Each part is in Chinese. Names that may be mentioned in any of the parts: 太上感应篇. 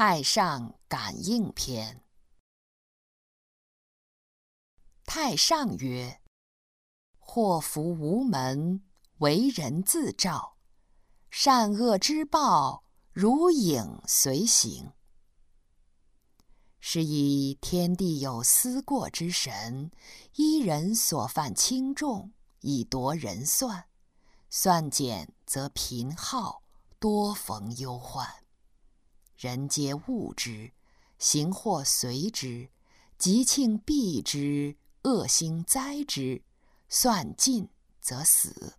太上感应篇。太上曰：祸福无门，为人自照；善恶之报，如影随形。是以天地有思过之神，依人所犯轻重，以夺人算。算减则贫耗，多逢忧患。人皆恶之，行祸随之，吉庆避之，恶星灾之，算尽则死。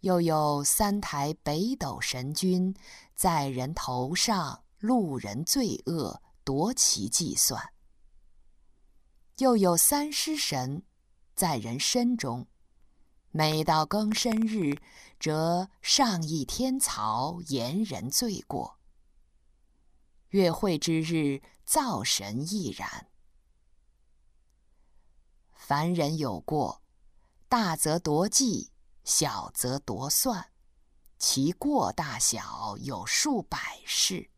又有三台北斗神君，在人头上，戮人罪恶，夺其计算。又有三尸神，在人身中，每到更申日，则上议天曹，严人罪过。月会之日，灶神亦然。凡人有过，大则夺计，小则夺算，其过大小有数百事。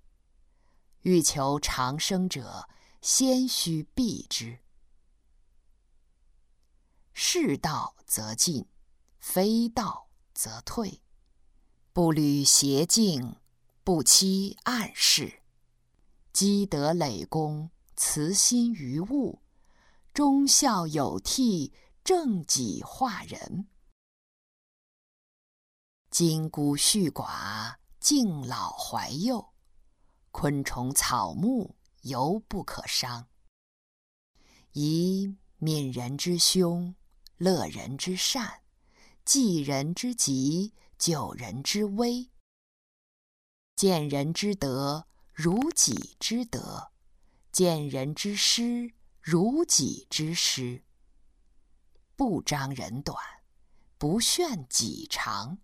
欲求长生者，先须避之。是道则进，非道则退。不履邪径，不欺暗室。积德累功，慈心于物，忠孝有替，正己化人。今孤恤寡，敬老怀幼。昆虫草木，犹不可伤。宜悯人之凶，乐人之善，济人之急，救人之危。见人之德，如己之德；见人之失，如己之失。不彰人短，不炫己长。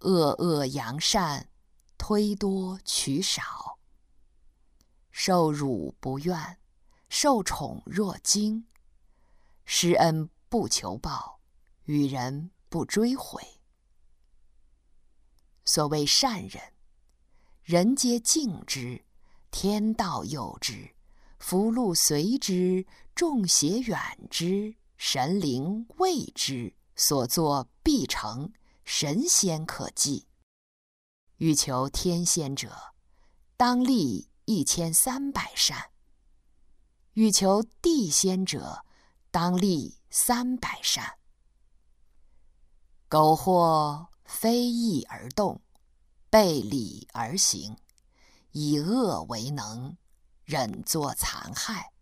恶恶扬善，推多取少。受辱不怨，受宠若惊。施恩不求报，与人不追悔。所谓善人，人皆敬之，天道佑之，福禄随之，众邪远之，神灵畏之，所作必成，神仙可祭。欲求天仙者，当立1300善；欲求地仙者，当立300善。苟或非义而动，背礼而行，以恶为能，忍作残害，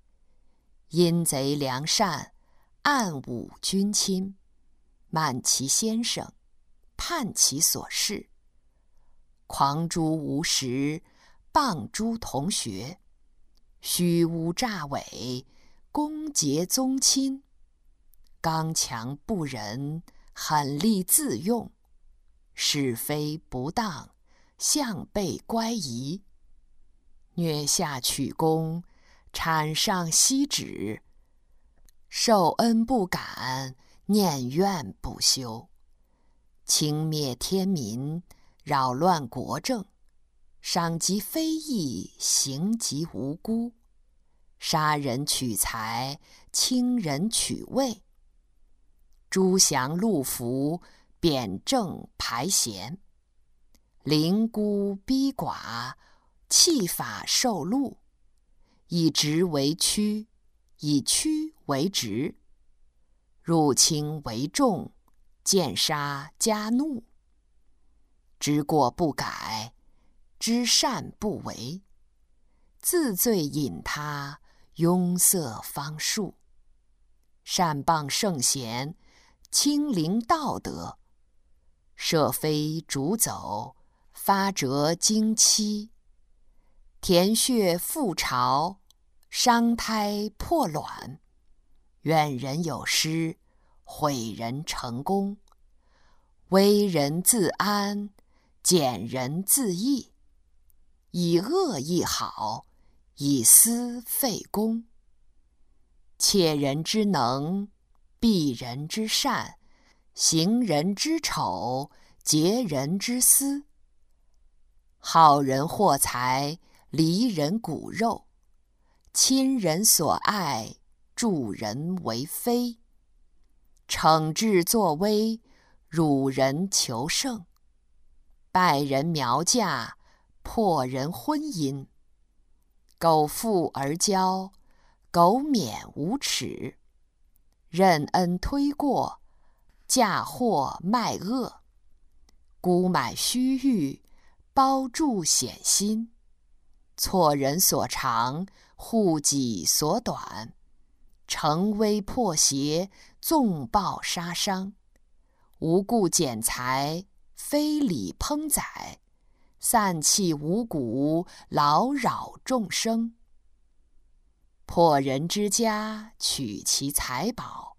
阴贼良善，暗侮君亲，慢其先生，叛其所事，狂诛无实，谤诸同学，虚诬诈伪，攻讦宗亲，刚强不仁，狠戾自用，是非不当，向背乖疑，虐下取功，谄上息止，受恩不感，念怨不休，轻蔑天民，扰乱国政。赏及非义，刑及无辜，杀人取财，轻人取位，诛降戮服，贬正排贤，凌孤逼寡，弃法受禄，以直为曲，以曲为直，入轻为重，见杀加怒，知过不改，知善不为，自罪引他，壅塞方术，善谤圣贤，清凌道德，设非逐走，发折经期，填穴覆巢，伤胎破卵，怨人有失，毁人成功，危人自安，减人自益。以恶易好，以私废公。窃人之能，避人之善，行人之丑，结人之私。好人获财，离人骨肉，亲人所爱，助人为非，惩治作威，辱人求胜，拜人苗嫁，破人婚姻，苟富而骄，苟免无耻，任恩推过，嫁祸卖恶，沽买虚誉，包住险心，错人所长，护己所短，乘危破邪，纵暴杀伤，无故剪裁，非礼烹宰，散弃五谷，劳扰众生，破人之家，取其财宝，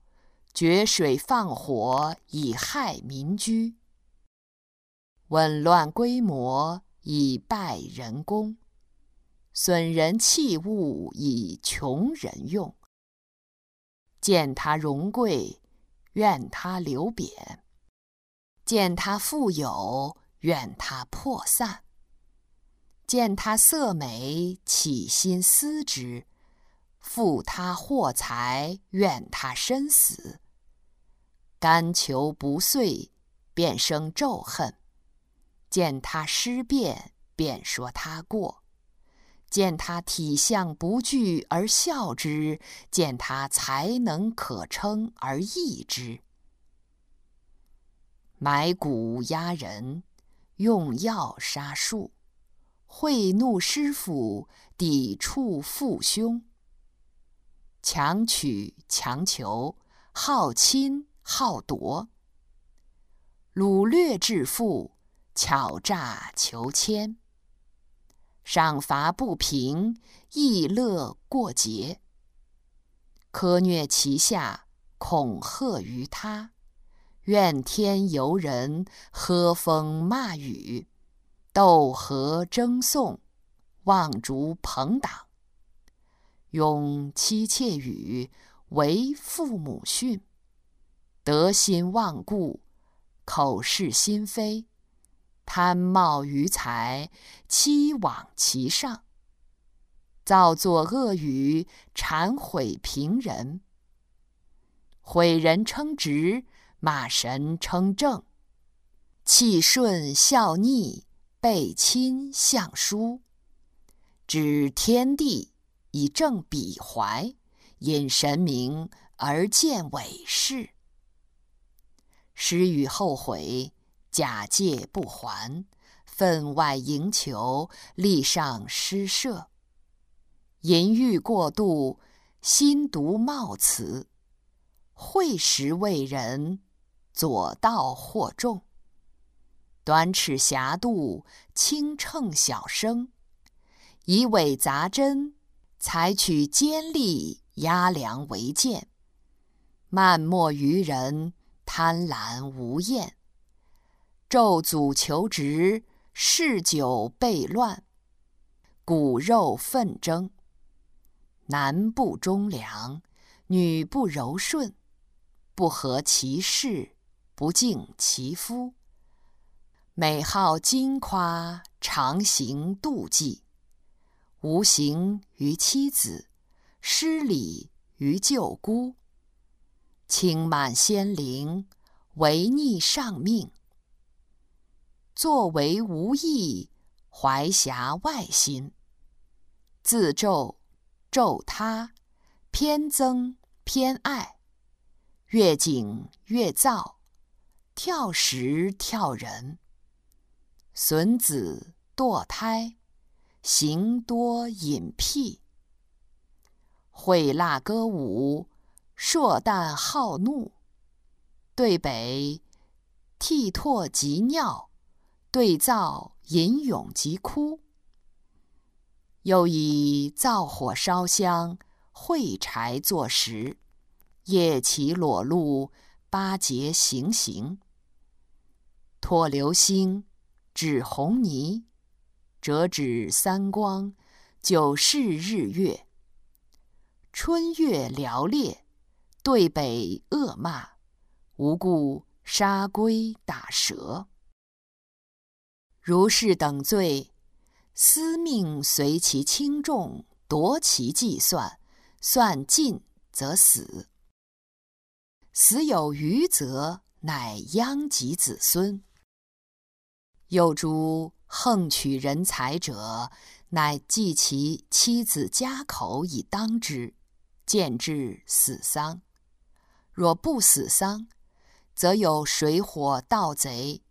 掘水放火，以害民居，紊乱规模，以败人功，损人器物，以穷人用，见他荣贵，愿他流贬，见他富有，愿他破散，见他色美，起心思之，负他祸财，愿他身死，甘求不遂，便生咒恨，见他失变，便说他过，见他体相不具而笑之，见他才能可称而异之。买骨压人，用药杀树，贿赂师傅，抵触父兄，强取强求，好侵好夺，掳掠致富，巧诈求迁，赏罚不平，逸乐过节，苛虐其下，恐吓于他，怨天尤人，喝风骂雨，斗和争讼，妄逐朋党，用妻妾语，为父母训，得心忘顾，口是心非，贪冒于财，欺罔其上，造作恶语，谄毁平人，毁人称直，骂神称正，气顺效逆，背亲向疏，指天地以正彼怀，引神明而见伪事，失与后悔，假借不还，分外营求，力上施舍，淫欲过度，心毒冒此，惠时为人，左道惑众，短尺狭度，轻秤小升，以伪杂真，采取尖利压梁为剑，漫莫于人，贪婪无厌，咒诅求职，嗜酒悖乱，骨肉纷争，男不忠良，女不柔顺，不合其事，不敬其夫，每好矜夸，常行妒忌，无形于妻子，失礼于舅姑，轻慢先灵，违逆上命，作为无益，怀狭外心，自咒咒他，偏增偏爱，越警越躁，跳时跳人，损子堕胎，行多隐僻，会蜡歌舞，硕旦好怒，对北涕唾即尿，对灶吟咏即哭，又以灶火烧香，绘柴作石，夜骑裸露，八节行刑，脱流星，指红泥，折指三光，九视日月，春月寥烈，对北恶骂，无故杀龟打蛇，如是等罪，司命随其轻重，夺其计算，算尽则死。死有余则，乃殃及子孙。又诸横取人才者，乃计其妻子家口以当之，见至死丧。若不死丧，则有水火盗贼、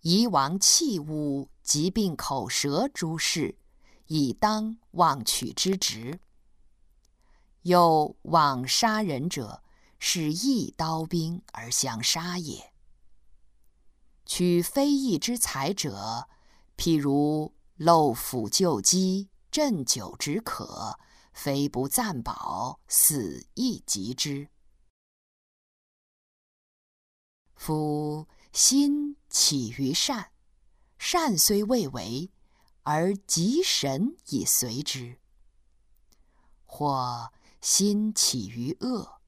夷王器物、疾病口舌诸事，以当妄取之职。又妄杀人者，是一刀兵而相杀也。取非义之财者，譬如漏釜救饥，鸩酒止渴，非不暂饱，死亦及之。夫心起于善，善虽未为，而极神以随之。或心起于恶，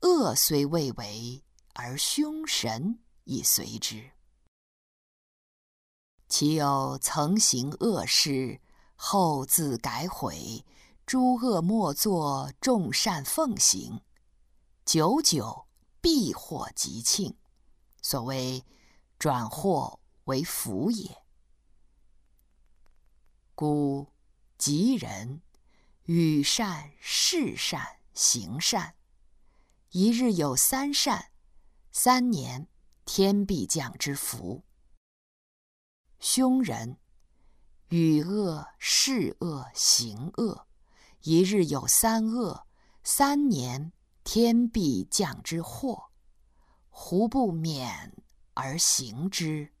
恶虽未为，而凶神以随之。其有曾行恶事，后自改悔，诸恶莫作，众善奉行，久久必获极庆。所谓转祸为福也。故吉人与善、事善、行善，一日有三善，3年天必降之福。凶人与恶、事恶、行恶，一日有三恶，3年天必降之祸，胡不勉而行之？